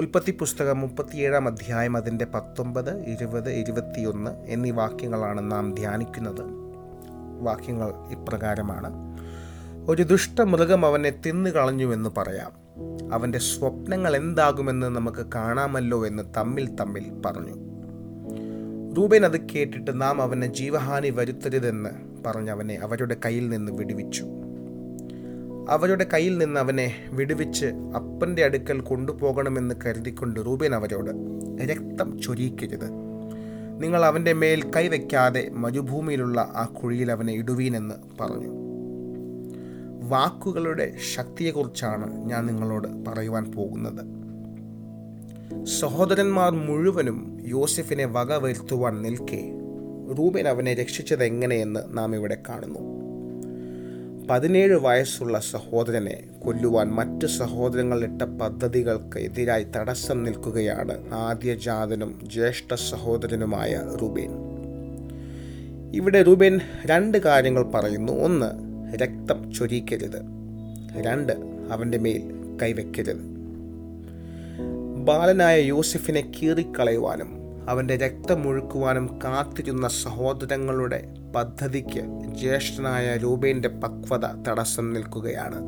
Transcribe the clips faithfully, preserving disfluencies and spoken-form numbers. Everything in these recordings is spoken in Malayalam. ഉൽപ്പത്തി പുസ്തകം മുപ്പത്തിയേഴാം അധ്യായം അതിൻ്റെ പത്തൊമ്പത് ഇരുപത് ഇരുപത്തിയൊന്ന് എന്നീ വാക്യങ്ങളാണ് നാം ധ്യാനിക്കുന്നത്. വാക്യങ്ങൾ ഇപ്രകാരമാണ്: ഒരു ദുഷ്ടമൃഗം അവനെ തിന്നുകളഞ്ഞുവെന്ന് പറയാം, അവൻ്റെ സ്വപ്നങ്ങൾ എന്താകുമെന്ന് നമുക്ക് കാണാമല്ലോ എന്ന് തമ്മിൽ തമ്മിൽ പറഞ്ഞു. റൂബേൻ അത് കേട്ടിട്ട് നാം അവന് ജീവഹാനി വരുത്തരുതെന്ന് പറഞ്ഞവനെ അവരുടെ കയ്യിൽ നിന്ന് വിടുവിച്ചു. അവരുടെ കയ്യിൽ നിന്ന് അവനെ വിടുവിച്ച് അപ്പൻ്റെ അടുക്കൽ കൊണ്ടുപോകണമെന്ന് കരുതിക്കൊണ്ട് റൂബേൻ അവരോട്, രക്തം ചൊരിയിക്കരുത്, നിങ്ങൾ അവൻ്റെ മേൽ കൈവയ്ക്കാതെ മരുഭൂമിയിലുള്ള ആ കുഴിയിൽ അവനെ ഇടുവീനെന്ന് പറഞ്ഞു. വാക്കുകളുടെ ശക്തിയെക്കുറിച്ചാണ് ഞാൻ നിങ്ങളോട് പറയുവാൻ പോകുന്നത്. സഹോദരന്മാർ മുഴുവനും യോസെഫിനെ വകവരുത്തുവാൻ നിൽക്കെ റൂബേൻ അവനെ രക്ഷിച്ചത് എങ്ങനെയെന്ന് നാം ഇവിടെ കാണുന്നു. പതിനേഴ് വയസ്സുള്ള സഹോദരനെ കൊല്ലുവാൻ മറ്റ് സഹോദരങ്ങളിട്ട പദ്ധതികൾക്ക് എതിരായി തടസ്സം നിൽക്കുകയാണ് ആദ്യജാതനും ജ്യേഷ്ഠ സഹോദരനുമായ റൂബേൻ. ഇവിടെ റൂബേൻ രണ്ട് കാര്യങ്ങൾ പറയുന്നു. ഒന്ന്, രക്തം ചൊരിയിക്കരുത്. രണ്ട്, അവൻ്റെ മേൽ കൈവയ്ക്കരുത്. ബാലനായ യോസെഫിനെ കീറിക്കളയുവാനും അവൻ്റെ രക്തമൊഴുക്കുവാനും കാത്തിരുന്ന സഹോദരങ്ങളുടെ പദ്ധതിക്ക് ജ്യേഷ്ഠനായ രൂപേൻ്റെ പക്വത തടസ്സം നിൽക്കുകയാണ്.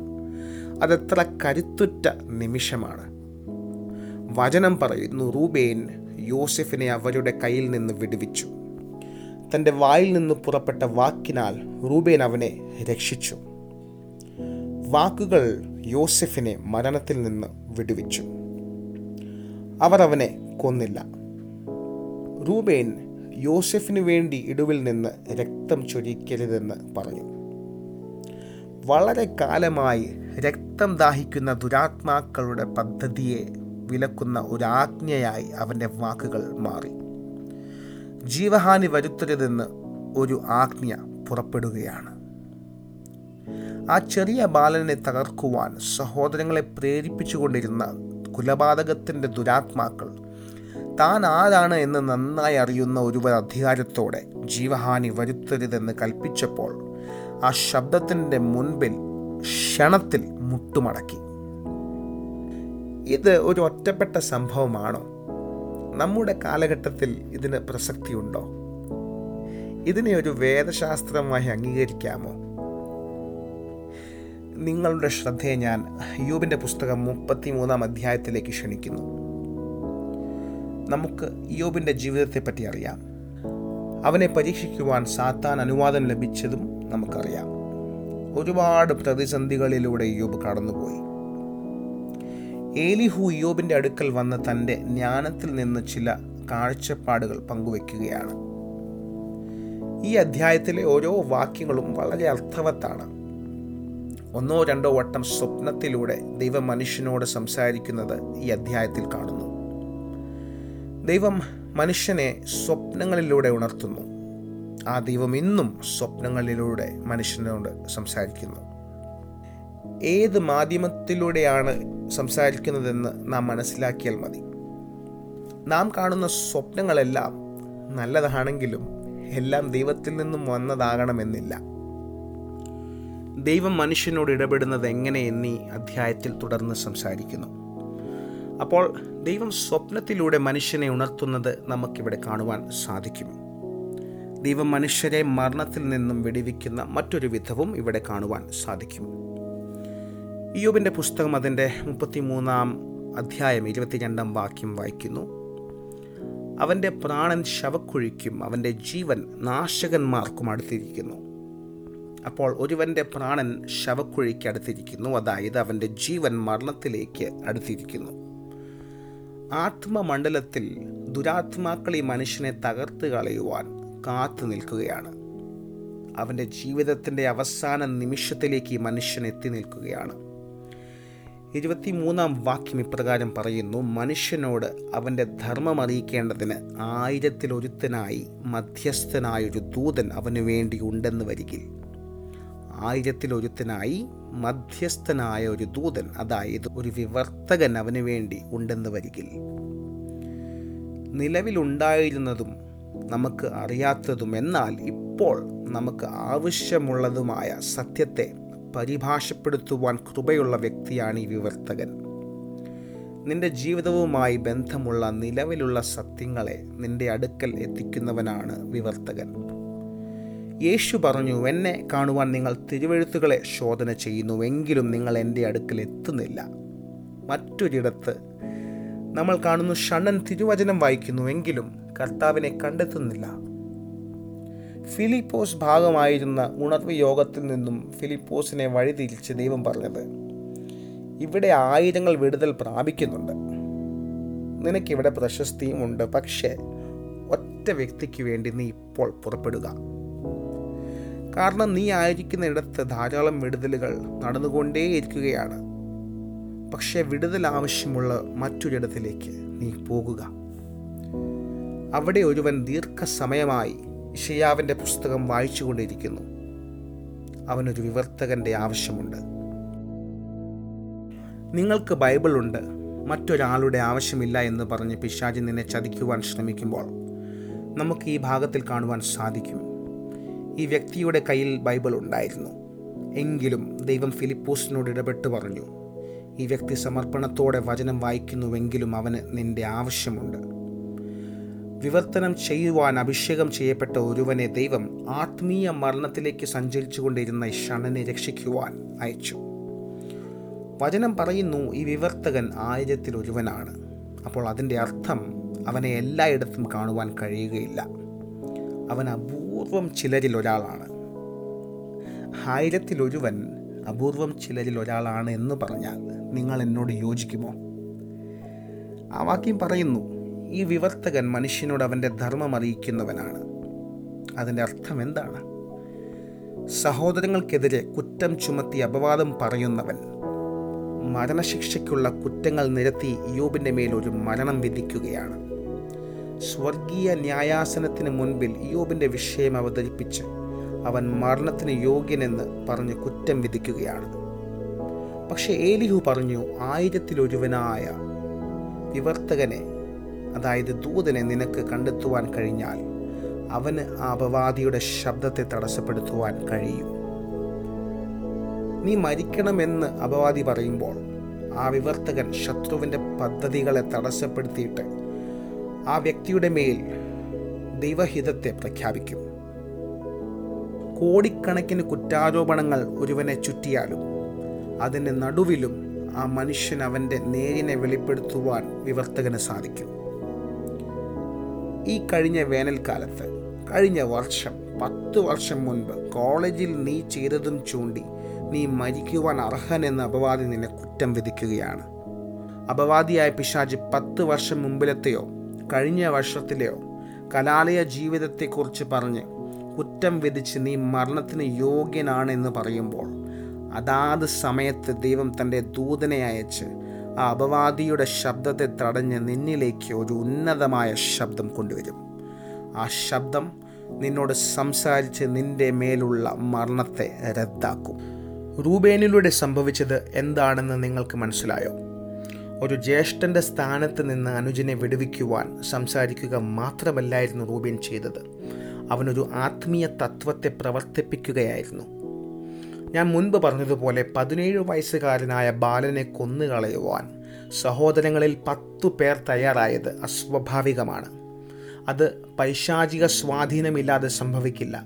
അതെത്ര കരുത്തുറ്റ നിമിഷമാണ്! വചനം പറയുന്നു, റൂബേൻ യോസെഫിനെ അവരുടെ കയ്യിൽ നിന്ന് വിടുവിച്ചു. തൻ്റെ വായിൽ നിന്ന് പുറപ്പെട്ട വാക്കിനാൽ റൂബേൻ അവനെ രക്ഷിച്ചു. വാക്കുകൾ യോസെഫിനെ മരണത്തിൽ നിന്ന് വിടുവിച്ചു. അവർ അവനെ കൊന്നില്ല. റൂബേൻ യോസെഫിനു വേണ്ടി ഇടുവിൽ നിന്ന് രക്തം ചൊരിക്കരുതെന്ന് പറഞ്ഞു. വളരെ കാലമായി രക്തം ദാഹിക്കുന്ന ദുരാത്മാക്കളുടെ പദ്ധതിയെ വിലക്കുന്ന ഒരാജ്ഞയായി അവൻ്റെ വാക്കുകൾ മാറി. ജീവഹാനി വരുത്തരുതെന്ന് ഒരു ആജ്ഞ പുറപ്പെടുകയാണ്. ആ ചെറിയ ബാലനെ തകർക്കുവാൻ സഹോദരങ്ങളെ പ്രേരിപ്പിച്ചുകൊണ്ടിരുന്ന കുലപാതകത്തിൻ്റെ ദുരാത്മാക്കൾ താൻ ആരാണ് എന്ന് നന്നായി അറിയുന്ന ഒരുവർ അധികാരത്തോടെ ജീവഹാനി വരുത്തരുതെന്ന് കൽപ്പിച്ചപ്പോൾ ആ ശബ്ദത്തിൻ്റെ മുൻപിൽ ക്ഷണത്തിൽ മുട്ടുമടക്കി. ഇത് ഒരു ഒറ്റപ്പെട്ട സംഭവമാണോ? നമ്മുടെ കാലഘട്ടത്തിൽ ഇതിന് പ്രസക്തിയുണ്ടോ? ഇതിനെ ഒരു വേദശാസ്ത്രമായി അംഗീകരിക്കാമോ? നിങ്ങളുടെ ശ്രദ്ധയെ ഞാൻ യോബിൻ്റെ പുസ്തകം മുപ്പത്തിമൂന്നാം അധ്യായത്തിലേക്ക് ക്ഷണിക്കുന്നു. നമുക്ക് യോബിൻ്റെ ജീവിതത്തെപ്പറ്റി അറിയാം. അവനെ പരീക്ഷിക്കുവാൻ സാത്താൻ അനുവാദം ലഭിച്ചതും നമുക്കറിയാം. ഒരുപാട് പ്രതിസന്ധികളിലൂടെ യോബ് കടന്നുപോയി. ഏലിഹു യോബിൻ്റെ അടുക്കൽ വന്ന് തൻ്റെ ജ്ഞാനത്തിൽ നിന്ന് ചില കാഴ്ചപ്പാടുകൾ പങ്കുവയ്ക്കുകയാണ്. ഈ അധ്യായത്തിലെ ഓരോ വാക്യങ്ങളും വളരെ അർത്ഥവത്താണ്. ഒന്നോ രണ്ടോ വട്ടം സ്വപ്നത്തിലൂടെ ദൈവം മനുഷ്യനോട് സംസാരിക്കുന്നത് ഈ അധ്യായത്തിൽ കാണുന്നു. ദൈവം മനുഷ്യനെ സ്വപ്നങ്ങളിലൂടെ ഉണർത്തുന്നു. ആ ദൈവം ഇന്നും സ്വപ്നങ്ങളിലൂടെ മനുഷ്യനോട് സംസാരിക്കുന്നു. ഏത് മാധ്യമത്തിലൂടെയാണ് സംസാരിക്കുന്നതെന്ന് നാം മനസ്സിലാക്കിയാൽ മതി. നാം കാണുന്ന സ്വപ്നങ്ങളെല്ലാം നല്ലതാണെങ്കിലും എല്ലാം ദൈവത്തിൽ നിന്നും വന്നതാകണമെന്നില്ല. ദൈവം മനുഷ്യനോട് ഇടപെടുന്നത് എങ്ങനെ എന്നീ അധ്യായത്തിൽ തുടർന്ന് സംസാരിക്കുന്നു. അപ്പോൾ ദൈവം സ്വപ്നത്തിലൂടെ മനുഷ്യനെ ഉണർത്തുന്നത് നമുക്കിവിടെ കാണുവാൻ സാധിക്കും. ദൈവം മനുഷ്യരെ മരണത്തിൽ നിന്നും വെടിവെക്കുന്ന മറ്റൊരു വിധവും ഇവിടെ കാണുവാൻ സാധിക്കും. യോബിൻ്റെ പുസ്തകം അതിൻ്റെ മുപ്പത്തിമൂന്നാം അധ്യായം ഇരുപത്തിരണ്ടാം വാക്യം വായിക്കുന്നു: അവൻ്റെ പ്രാണൻ ശവക്കുഴിക്കും അവൻ്റെ ജീവൻ നാശകന്മാർക്കും അടുത്തിരിക്കുന്നു. അപ്പോൾ ഒരുവൻ്റെ പ്രാണൻ ശവക്കുഴിക്ക് അടുത്തിരിക്കുന്നു, അതായത് അവൻ്റെ ജീവൻ മരണത്തിലേക്ക് അടുത്തിരിക്കുന്നു. ആത്മമണ്ഡലത്തിൽ ദുരാത്മാക്കൾ ഈ മനുഷ്യനെ തകർത്ത് കളയുവാൻ കാത്തു നിൽക്കുകയാണ്. അവൻ്റെ ജീവിതത്തിൻ്റെ അവസാന നിമിഷത്തിലേക്ക് ഈ മനുഷ്യൻ എത്തി നിൽക്കുകയാണ്. ഇരുപത്തിമൂന്നാം വാക്യം ഇപ്രകാരം പറയുന്നു: മനുഷ്യനോട് അവൻ്റെ ധർമ്മം അറിയിക്കേണ്ടതിന് ആയിരത്തിലൊരുത്തനായി മധ്യസ്ഥനായൊരു ദൂതൻ അവന് വേണ്ടി ഉണ്ടെന്ന് വരികിൽ. ആയിരത്തിലൊരുത്തനായി മധ്യസ്ഥനായ ഒരു ദൂതൻ, അതായത് ഒരു വിവർത്തകൻ അവന് വേണ്ടി ഉണ്ടെന്ന് വരികിൽ. നിലവിലുണ്ടായിരുന്നതും നമുക്ക് അറിയാത്തതും എന്നാൽ ഇപ്പോൾ നമുക്ക് ആവശ്യമുള്ളതുമായ സത്യത്തെ പരിഭാഷപ്പെടുത്തുവാൻ കൃപയുള്ള വ്യക്തിയാണ് ഈ വിവർത്തകൻ. നിന്റെ ജീവിതവുമായി ബന്ധമുള്ള നിലവിലുള്ള സത്യങ്ങളെ നിന്റെ അടുക്കൽ എത്തിക്കുന്നവനാണ് വിവർത്തകൻ. യേശു പറഞ്ഞു, എന്നെ കാണുവാൻ നിങ്ങൾ തിരുവെഴുത്തുകളെ ശോധന ചെയ്യുന്നുവെങ്കിലും നിങ്ങൾ എൻ്റെ അടുക്കൽ എത്തുന്നില്ല. മറ്റൊരിടത്ത് നമ്മൾ കാണുന്നു, ഷണ്ണൻ തിരുവചനം വായിക്കുന്നുവെങ്കിലും കർത്താവിനെ കണ്ടെത്തുന്നില്ല. ഫിലിപ്പോസ് ഭാഗമായിരുന്ന ഉണർവ് യോഗത്തിൽ നിന്നും ഫിലിപ്പോസിനെ വഴിതിരിച്ച് ദൈവം പറഞ്ഞത്, ഇവിടെ ആയിരങ്ങൾ വിടുതൽ പ്രാപിക്കുന്നുണ്ട്, നിനക്കിവിടെ പ്രശസ്തിയും ഉണ്ട്, പക്ഷേ ഒറ്റ വ്യക്തിക്ക് വേണ്ടി നീ ഇപ്പോൾ പുറപ്പെടുക. കാരണം നീ ആയിരിക്കുന്ന ഇടത്ത് ധാരാളം വിടുതലുകൾ നടന്നുകൊണ്ടേയിരിക്കുകയാണ്. പക്ഷേ വിടുതൽ ആവശ്യമുള്ള മറ്റൊരിടത്തിലേക്ക് നീ പോകുക. അവിടെ ഒരുവൻ ദീർഘസമയമായി ഇശയ്യാവിൻ്റെ പുസ്തകം വായിച്ചു കൊണ്ടിരിക്കുന്നു. അവനൊരു വിവർത്തകൻ്റെ ആവശ്യമുണ്ട്. നിങ്ങൾക്ക് ബൈബിളുണ്ട്, മറ്റൊരാളുടെ ആവശ്യമില്ല എന്ന് പറഞ്ഞ് പിശാചി നിന്നെ ചതിക്കുവാൻ ശ്രമിക്കുമ്പോൾ നമുക്ക് ഈ ഭാഗത്തിൽ കാണുവാൻ സാധിക്കും. ഈ വ്യക്തിയുടെ കയ്യിൽ ബൈബിൾ ഉണ്ടായിരുന്നു, എങ്കിലും ദൈവം ഫിലിപ്പോസിനോട് ഇടപെട്ട് പറഞ്ഞു, ഈ വ്യക്തി സമർപ്പണത്തോടെ വചനം വായിക്കുന്നുവെങ്കിലും അവന് നിന്റെ ആവശ്യമുണ്ട്. വിവർത്തനം ചെയ്യുവാൻ അഭിഷേകം ചെയ്യപ്പെട്ട ഒരുവനെ ദൈവം ആത്മീയ മരണത്തിലേക്ക് സഞ്ചരിച്ചു കൊണ്ടിരുന്ന ഷണ്ണനെ രക്ഷിക്കുവാൻ അയച്ചു. വചനം പറയുന്നു, ഈ വിവർത്തകൻ ആയിരത്തിൽ ഒരുവനാണ്. അപ്പോൾ അതിൻ്റെ അർത്ഥം അവനെ എല്ലായിടത്തും കാണുവാൻ കഴിയുകയില്ല. അവൻ അപൂർവം ചിലരിൽ ഒരാളാണ്. ആയിരത്തിലൊരുവൻ അപൂർവം ചിലരിൽ ഒരാളാണ് എന്ന് പറഞ്ഞാൽ നിങ്ങൾ എന്നോട് യോജിക്കുമോ? ആ വാക്യം പറയുന്നു, ഈ വിവർത്തകൻ മനുഷ്യനോട് അവൻ്റെ ധർമ്മം അറിയിക്കുന്നവനാണ്. അതിൻ്റെ അർത്ഥം എന്താണ്? സഹോദരങ്ങൾക്കെതിരെ കുറ്റം ചുമത്തി അപവാദം പറയുന്നവൻ, മരണശിക്ഷയ്ക്കുള്ള കുറ്റങ്ങൾ നിരത്തി യോബിൻ്റെ മേലൊരു മരണം വിധിക്കുകയാണ്. സ്വർഗീയ ന്യായാസനത്തിന് മുൻപിൽ യോബിൻ്റെ വിഷയം അവതരിപ്പിച്ച് അവൻ മരണത്തിന് യോഗ്യനെന്ന് പറഞ്ഞ് കുറ്റം വിധിക്കുകയാണ്. പക്ഷേ ഏലിഹു പറഞ്ഞു, ആയിരത്തിലൊരുവനായ വിവർത്തകനെ, അതായത് ദൂതനെ നിനക്ക് കണ്ടെത്തുവാൻ കഴിഞ്ഞാൽ അവന് ആ അപവാദിയുടെ ശബ്ദത്തെ തടസ്സപ്പെടുത്തുവാൻ കഴിയും. നീ മരിക്കണമെന്ന് അപവാദി പറയുമ്പോൾ ആ വിവർത്തകൻ ശത്രുവിൻ്റെ പദ്ധതികളെ തടസ്സപ്പെടുത്തിയിട്ട് ആ വ്യക്തിയുടെ മേൽ ദൈവഹിതത്തെ പ്രഖ്യാപിക്കും. കോടിക്കണക്കിന് കുറ്റാരോപണങ്ങൾ ഒരുവനെ ചുറ്റിയാലും അതിൻ്റെ നടുവിലും ആ മനുഷ്യൻ അവൻ്റെ നേരിനെ വെളിപ്പെടുത്തുവാൻ വിവർത്തകന് സാധിക്കും. ഈ കഴിഞ്ഞ വേനൽക്കാലത്ത്, കഴിഞ്ഞ വർഷം, പത്ത് വർഷം മുൻപ് കോളേജിൽ നീ ചെയ്തതും ചൂണ്ടി നീ മരിക്കുവാൻ അർഹനെന്ന് അപവാദി നിന്നെ കുറ്റം വിധിക്കുകയാണ്. അപവാദിയായ പിശാച് പത്ത് വർഷം മുമ്പിലത്തെയോ കഴിഞ്ഞ വർഷത്തിലെയോ കലാലയ ജീവിതത്തെക്കുറിച്ച് പറഞ്ഞ് കുറ്റം വിധിച്ച് നീ മരണത്തിന് യോഗ്യനാണെന്ന് പറയുമ്പോൾ അതാത് സമയത്ത് ദൈവം തൻ്റെ ദൂതനെ അയച്ച് ആ അപവാദിയുടെ ശബ്ദത്തെ തടഞ്ഞ് നിന്നിലേക്ക് ഒരു ഉന്നതമായ ശബ്ദം കൊണ്ടുവരും. ആ ശബ്ദം നിന്നോട് സംസാരിച്ച് നിൻ്റെ മേലുള്ള മരണത്തെ റദ്ദാക്കും. റൂബേനിലൂടെ സംഭവിച്ചത് എന്താണെന്ന് നിങ്ങൾക്ക് മനസ്സിലായോ? ഒരു ജ്യേഷ്ഠൻ്റെ സ്ഥാനത്ത് നിന്ന് അനുജനെ വിടുവിക്കുവാൻ സംസാരിക്കുക മാത്രമല്ലായിരുന്നു റൂബേൻ ചെയ്തത്. അവനൊരു ആത്മീയ തത്വത്തെ പ്രവർത്തിപ്പിക്കുകയായിരുന്നു. ഞാൻ മുൻപ് പറഞ്ഞതുപോലെ പതിനേഴ് വയസ്സുകാരനായ ബാലനെ കൊന്നുകളയുവാൻ സഹോദരങ്ങളിൽ പത്തു പേർ തയ്യാറായത് അസ്വാഭാവികമാണ്. അത് പൈശാചിക സ്വാധീനമില്ലാതെ സംഭവിക്കില്ല.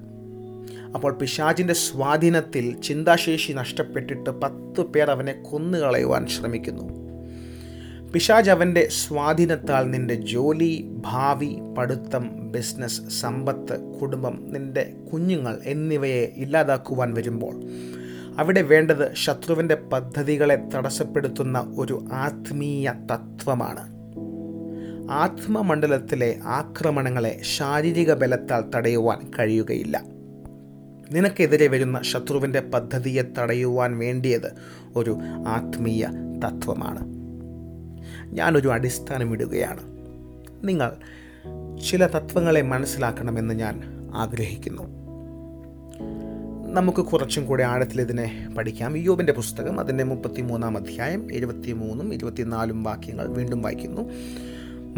അപ്പോൾ പിശാചിൻ്റെ സ്വാധീനത്തിൽ ചിന്താശേഷി നഷ്ടപ്പെട്ടിട്ട് പത്തു പേർ അവനെ കൊന്നുകളയുവാൻ ശ്രമിക്കുന്നു. പിശാച് അവൻ്റെ സ്വാധീനത്താൽ നിൻ്റെ ജോലി, ഭാവി, പഠിത്തം, ബിസിനസ്, സമ്പത്ത്, കുടുംബം, നിൻ്റെ കുഞ്ഞുങ്ങൾ എന്നിവയെ ഇല്ലാതാക്കുവാൻ വരുമ്പോൾ അവിടെ വേണ്ടത് ശത്രുവിൻ്റെ പദ്ധതികളെ തടസ്സപ്പെടുത്തുന്ന ഒരു ആത്മീയ തത്വമാണ്. ആത്മമണ്ഡലത്തിലെ ആക്രമണങ്ങളെ ശാരീരിക ബലത്താൽ തടയുവാൻ കഴിയുകയില്ല. നിനക്കെതിരെ വരുന്ന ശത്രുവിൻ്റെ പദ്ധതിയെ തടയുവാൻ വേണ്ടിയത് ഒരു ആത്മീയ തത്വമാണ്. ഞാനൊരു അടിസ്ഥാനമിടുകയാണ്. നിങ്ങൾ ചില തത്വങ്ങളെ മനസ്സിലാക്കണമെന്ന് ഞാൻ ആഗ്രഹിക്കുന്നു. നമുക്ക് കുറച്ചും കൂടെ ആഴത്തിലിതിനെ പഠിക്കാം. യോബിൻ്റെ പുസ്തകം അതിൻ്റെ മുപ്പത്തി മൂന്നാം അധ്യായം എഴുപത്തി മൂന്നും ഇരുപത്തിനാലും വാക്യങ്ങൾ വീണ്ടും വായിക്കുന്നു.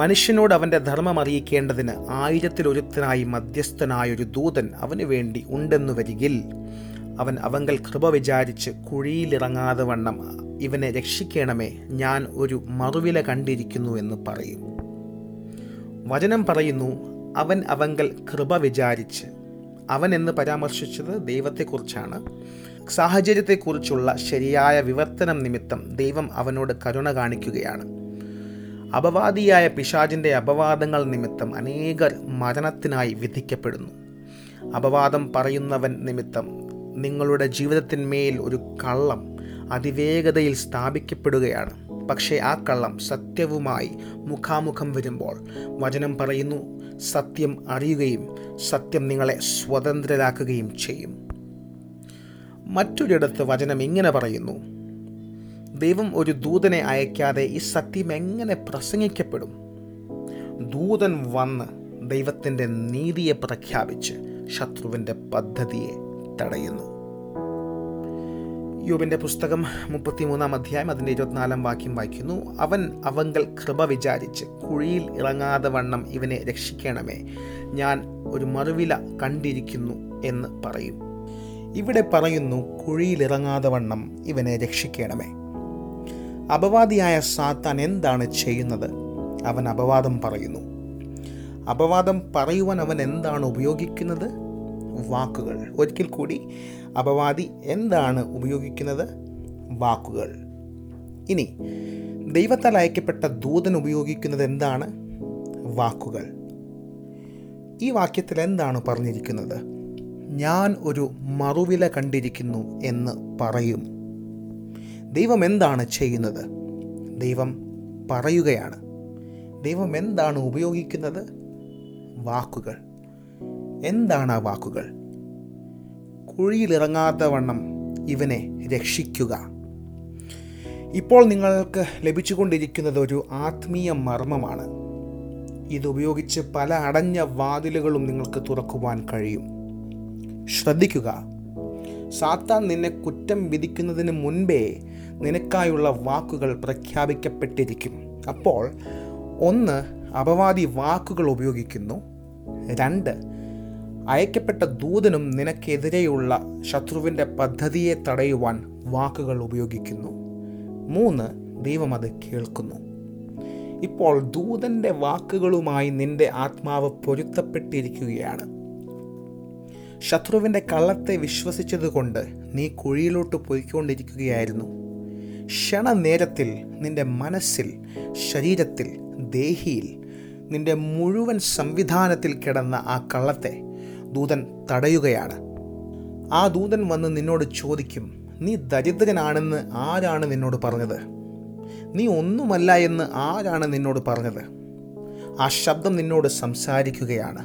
മനുഷ്യനോട് അവൻ്റെ ധർമ്മം അറിയിക്കേണ്ടതിന് ആയിരത്തിലൊരുത്തനായി മധ്യസ്ഥനായൊരു ദൂതൻ അവന് വേണ്ടി ഉണ്ടെന്നു വരികിൽ അവൻ അവങ്കൽ കൃപ വിചാരിച്ച് കുഴിയിലിറങ്ങാതെ വണ്ണം ഇവനെ രക്ഷിക്കണമേ, ഞാൻ ഒരു മറുവില കണ്ടിരിക്കുന്നു എന്ന് പറയും. വചനം പറയുന്നു, അവൻ അവങ്കൽ കൃപ വിചാരിച്ച്. അവൻ എന്ന് പരാമർശിച്ചത് ദൈവത്തെക്കുറിച്ചാണ്. സാഹചര്യത്തെക്കുറിച്ചുള്ള ശരിയായ വിവർത്തനം നിമിത്തം ദൈവം അവനോട് കരുണ കാണിക്കുകയാണ്. അപവാദിയായ പിശാചിൻ്റെ അപവാദങ്ങൾ നിമിത്തം അനേകർ മരണത്തിനായി വിധിക്കപ്പെടുന്നു. അപവാദം പറയുന്നവൻ നിമിത്തം നിങ്ങളുടെ ജീവിതത്തിന്മേൽ ഒരു കള്ളം അതിവേഗതയിൽ സ്ഥാപിക്കപ്പെടുകയാണ്. പക്ഷേ ആ കള്ളം സത്യവുമായി മുഖാമുഖം വരുമ്പോൾ വചനം പറയുന്നു, സത്യം അറിയുകയും സത്യം നിങ്ങളെ സ്വതന്ത്രരാക്കുകയും ചെയ്യും. മറ്റൊരിടത്ത് വചനം ഇങ്ങനെ പറയുന്നു, ദൈവം ഒരു ദൂതനെ അയക്കാതെ ഈ സത്യം എങ്ങനെ പ്രസംഗിക്കപ്പെടും? ദൂതൻ വന്ന് ദൈവത്തിൻ്റെ നീതിയെ പ്രഖ്യാപിച്ച് ശത്രുവിൻ്റെ പദ്ധതിയെ തടയുന്നു. യോബിൻ്റെ പുസ്തകം മുപ്പത്തിമൂന്നാം അധ്യായം അതിൻ്റെ ഇരുപത്തിനാലാം വാക്യം വായിക്കുന്നു, അവൻ അവങ്കൽ കൃപ വിചാരിച്ച് കുഴിയിൽ ഇറങ്ങാതെ വണ്ണം ഇവനെ രക്ഷിക്കണമേ, ഞാൻ ഒരു മറുവില കണ്ടിരിക്കുന്നു എന്ന് പറയും. ഇവിടെ പറയുന്നു, കുഴിയിലിറങ്ങാതെ വണ്ണം ഇവനെ രക്ഷിക്കണമേ. അപവാദിയായ സാത്താൻ എന്താണ് ചെയ്യുന്നത്? അവൻ അപവാദം പറയുന്നു. അപവാദം പറയുവാൻ അവൻ എന്താണ് ഉപയോഗിക്കുന്നത്? വാക്കുകൾ. ഒരിക്കൽ കൂടി, അപവാദി എന്താണ് ഉപയോഗിക്കുന്നത്? വാക്കുകൾ. ഇനി ദൈവത്താൽ അയക്കപ്പെട്ട ദൂതൻ ഉപയോഗിക്കുന്നത് എന്താണ്? വാക്കുകൾ. ഈ വാക്യത്തിൽ എന്താണ് പറഞ്ഞിരിക്കുന്നത്? ഞാൻ ഒരു മറുവില കണ്ടിരിക്കുന്നു എന്ന് പറയും. ദൈവം എന്താണ് ചെയ്യുന്നത്? ദൈവം പറയുകയാണ്. ദൈവം എന്താണ് ഉപയോഗിക്കുന്നത്? വാക്കുകൾ. എന്താണ് ആ വാക്കുകൾ? കുഴിയിലിറങ്ങാത്ത വണ്ണം ഇവനെ രക്ഷിക്കുക. ഇപ്പോൾ നിങ്ങൾക്ക് ലഭിച്ചുകൊണ്ടിരിക്കുന്നത് ഒരു ആത്മീയ മർമ്മമാണ്. ഇതുപയോഗിച്ച് പല അടഞ്ഞ വാതിലുകളും നിങ്ങൾക്ക് തുറക്കുവാൻ കഴിയും. ശ്രദ്ധിക്കുക, സാത്താൻ നിന്നെ കുറ്റം വിധിക്കുന്നതിന് മുൻപേ നിനക്കായുള്ള വാക്കുകൾ പ്രഖ്യാപിക്കപ്പെട്ടിരിക്കും. അപ്പോൾ ഒന്ന്, അപവാദി വാക്കുകൾ ഉപയോഗിക്കുന്നു. രണ്ട്, അയക്കപ്പെട്ട ദൂതനും നിനക്കെതിരെയുള്ള ശത്രുവിൻ്റെ പദ്ധതിയെ തടയുവാൻ വാക്കുകൾ ഉപയോഗിക്കുന്നു. മൂന്ന്, ദൈവം അത് കേൾക്കുന്നു. ഇപ്പോൾ ദൂതൻ്റെ വാക്കുകളുമായി നിന്റെ ആത്മാവ് പൊരുത്തപ്പെട്ടിരിക്കുകയാണ്. ശത്രുവിൻ്റെ കള്ളത്തെ വിശ്വസിച്ചതുകൊണ്ട് നീ കുഴിയിലോട്ട് പോയിക്കൊണ്ടിരിക്കുകയായിരുന്നു. ക്ഷണനേരത്തിൽ നിന്റെ മനസ്സിൽ, ശരീരത്തിൽ, ദേഹിയിൽ, നിന്റെ മുഴുവൻ സംവിധാനത്തിൽ കിടന്ന ആ കള്ളത്തെ ദൂതൻ തടയുകയാണ്. ആ ദൂതൻ വന്ന് നിന്നോട് ചോദിക്കും, നീ ദരിദ്രനാണെന്ന് ആരാണ് നിന്നോട് പറഞ്ഞത്? നീ ഒന്നുമല്ല എന്ന് ആരാണ് നിന്നോട് പറഞ്ഞത്? ആ ശബ്ദം നിന്നോട് സംസാരിക്കുകയാണ്.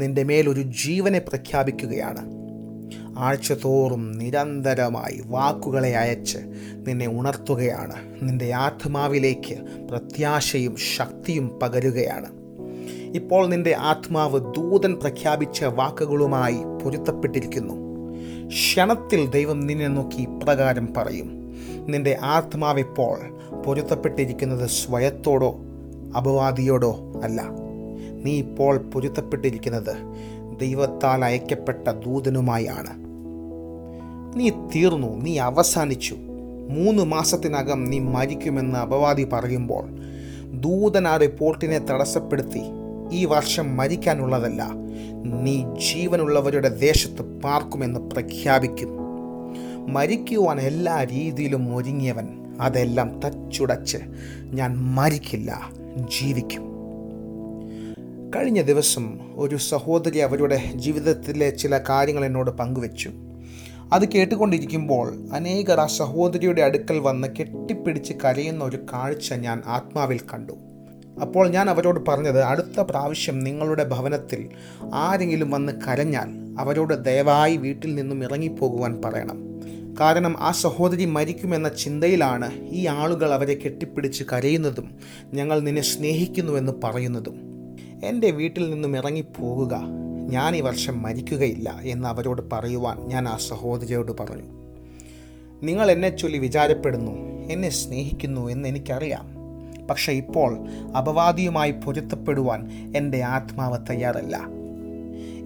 നിന്റെ മേലൊരു ജീവനെ പ്രഖ്യാപിക്കുകയാണ്. ആഴ്ചതോറും നിരന്തരമായി വാക്കുകളെ അയച്ച് നിന്നെ ഉണർത്തുകയാണ്. നിന്റെ ആത്മാവിലേക്ക് പ്രത്യാശയും ശക്തിയും പകരുകയാണ്. ഇപ്പോൾ നിന്റെ ആത്മാവ് ദൂതൻ പ്രഖ്യാപിച്ച വാക്കുകളുമായി പൊരുത്തപ്പെട്ടിരിക്കുന്നു. ക്ഷണത്തിൽ ദൈവം നിന്നെ നോക്കി ഇപ്രകാരം പറയും, നിന്റെ ആത്മാവ് ഇപ്പോൾ പൊരുത്തപ്പെട്ടിരിക്കുന്നത് സ്വയത്തോടോ അപവാദിയോടോ അല്ല. നീ ഇപ്പോൾ പൊരുത്തപ്പെട്ടിരിക്കുന്നത് ദൈവത്താൽ അയക്കപ്പെട്ട ദൂതനുമായാണ്. നീ തീർന്നു, നീ അവസാനിച്ചു. മൂന്ന് മാസത്തിനകം നീ മരിക്കുമെന്ന് അപവാദി പറയുമ്പോൾ ദൂതൻ ആ റിപ്പോർട്ടിനെ തടസ്സപ്പെടുത്തി, ഈ വർഷം മരിക്കാനുള്ളതല്ല, നീ ജീവനുള്ളവരുടെ ദേശത്ത് പാർക്കുമെന്ന് പ്രഖ്യാപിക്കും. മരിക്കുവാൻ എല്ലാ രീതിയിലും ഒരുങ്ങിയവൻ അതെല്ലാം തച്ചുടച്ച്, ഞാൻ മരിക്കില്ല, ജീവിക്കും. കഴിഞ്ഞ ദിവസം ഒരു സഹോദരി അവരുടെ ജീവിതത്തിലെ ചില കാര്യങ്ങൾ എന്നോട് പങ്കുവെച്ചു. അത് കേട്ടുകൊണ്ടിരിക്കുമ്പോൾ അനേകർ ആ സഹോദരിയുടെ അടുക്കൽ വന്ന് കെട്ടിപ്പിടിച്ച് കരയുന്ന ഒരു കാഴ്ച ഞാൻ ആത്മാവിൽ കണ്ടു. അപ്പോൾ ഞാൻ അവരോട് പറഞ്ഞത്, അടുത്ത പ്രാവശ്യം നിങ്ങളുടെ ഭവനത്തിൽ ആരെങ്കിലും വന്ന് കരഞ്ഞാൽ അവരോട് ദയവായി വീട്ടിൽ നിന്നും ഇറങ്ങിപ്പോകുവാൻ പറയണം. കാരണം ആ സഹോദരി മരിക്കുമെന്ന ചിന്തയിലാണ് ഈ ആളുകൾ അവരെ കെട്ടിപ്പിടിച്ച് കരയുന്നതും ഞങ്ങൾ നിന്നെ സ്നേഹിക്കുന്നുവെന്ന് പറയുന്നതും. എൻ്റെ വീട്ടിൽ നിന്നും ഇറങ്ങിപ്പോകുക, ഞാൻ ഈ വർഷം മരിക്കുകയില്ല എന്ന് അവരോട് പറയുവാൻ ഞാൻ ആ സഹോദരിയോട് പറഞ്ഞു. നിങ്ങൾ എന്നെ ചൊല്ലി വിചാരപ്പെടുന്നു, എന്നെ സ്നേഹിക്കുന്നു എന്ന് എനിക്കറിയാം. പക്ഷേ ഇപ്പോൾ അപവാദിയുമായി പൊരുത്തപ്പെടുവാൻ എൻ്റെ ആത്മാവ് തയ്യാറല്ല.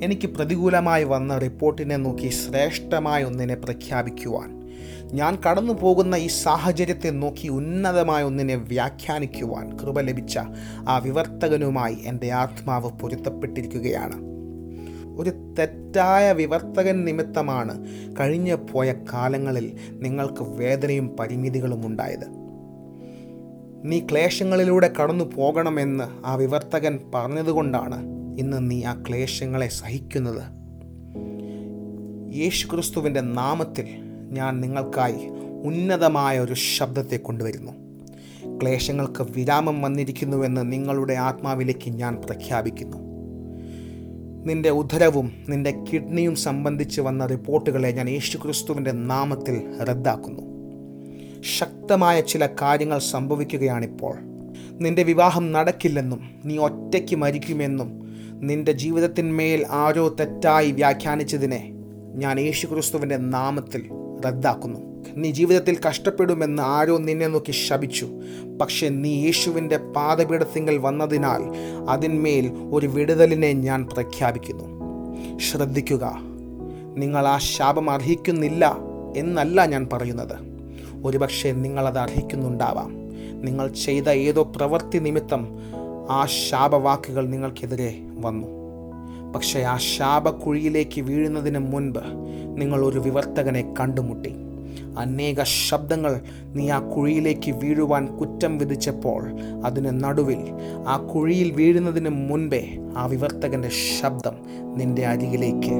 എനിക്ക് പ്രതികൂലമായി വന്ന റിപ്പോർട്ടിനെ നോക്കി ശ്രേഷ്ഠമായ ഒന്നിനെ പ്രഖ്യാപിക്കുവാൻ, ഞാൻ കടന്നു പോകുന്ന ഈ സാഹചര്യത്തെ നോക്കി ഉന്നതമായ ഒന്നിനെ വ്യാഖ്യാനിക്കുവാൻ കൃപ ലഭിച്ച ആ വിവർത്തകനുമായി എൻ്റെ ആത്മാവ് പൊരുത്തപ്പെട്ടിരിക്കുകയാണ്. ഒരു തെറ്റായ വിവർത്തകൻ നിമിത്തമാണ് കഴിഞ്ഞു പോയ കാലങ്ങളിൽ നിങ്ങൾക്ക് വേദനയും പരിമിതികളും ഉണ്ടായത്. നീ ക്ലേശങ്ങളിലൂടെ കടന്നു പോകണമെന്ന് ആ വിവർത്തകൻ പറഞ്ഞതുകൊണ്ടാണ് ഇന്ന് നീ ആ ക്ലേശങ്ങളെ സഹിക്കുന്നത്. യേശുക്രിസ്തുവിൻ്റെ നാമത്തിൽ ഞാൻ നിങ്ങൾക്കായി ഉന്നതമായ ഒരു ശബ്ദത്തെ കൊണ്ടുവരുന്നു. ക്ലേശങ്ങൾക്ക് വിരാമം വന്നിരിക്കുന്നുവെന്ന് നിങ്ങളുടെ ആത്മാവിലേക്ക് ഞാൻ പ്രഖ്യാപിക്കുന്നു. നിൻ്റെ ഉദരവും നിൻ്റെ കിഡ്നിയും സംബന്ധിച്ച് വന്ന റിപ്പോർട്ടുകളെ ഞാൻ യേശുക്രിസ്തുവിൻ്റെ നാമത്തിൽ റദ്ദാക്കുന്നു. ശക്തമായ ചില കാര്യങ്ങൾ സംഭവിക്കുകയാണിപ്പോൾ. നിൻ്റെ വിവാഹം നടക്കില്ലെന്നും നീ ഒറ്റയ്ക്ക് മരിക്കുമെന്നും നിൻ്റെ ജീവിതത്തിന്മേൽ ആരോ തെറ്റായി വ്യാഖ്യാനിച്ചതിനെ ഞാൻ യേശുക്രിസ്തുവിൻ്റെ നാമത്തിൽ റദ്ദാക്കുന്നു. നീ ജീവിതത്തിൽ കഷ്ടപ്പെടുമെന്ന് ആരോ നിന്നെ നോക്കി ശപിച്ചു, പക്ഷെ നീ യേശുവിൻ്റെ പാദപീഠത്തിങ്കൽ വന്നതിനാൽ അതിന്മേൽ ഒരു വിടുതലിനെ ഞാൻ പ്രഖ്യാപിക്കുന്നു. ശ്രദ്ധിക്കുക, നിങ്ങൾ ആ ശാപം അർഹിക്കുന്നില്ല എന്നല്ല ഞാൻ പറയുന്നത്. ഒരുപക്ഷെ നിങ്ങളത് അർഹിക്കുന്നുണ്ടാവാം. നിങ്ങൾ ചെയ്ത ഏതോ പ്രവൃത്തി നിമിത്തം ആ ശാപവാക്കുകൾ നിങ്ങൾക്കെതിരെ വന്നു. പക്ഷേ ആ ശാപക്കുഴിയിലേക്ക് വീഴുന്നതിന് മുൻപ് നിങ്ങൾ ഒരു വിവർത്തകനെ കണ്ടുമുട്ടി. അനേക ശബ്ദങ്ങൾ നീ ആ കുഴിയിലേക്ക് വീഴുവാൻ കുറ്റം വിധിച്ചപ്പോൾ അതിന് നടുവിൽ ആ കുഴിയിൽ വീഴുന്നതിന് മുൻപേ ആ വിവർത്തകൻ്റെ ശബ്ദം നിൻ്റെ അരികിലേക്ക്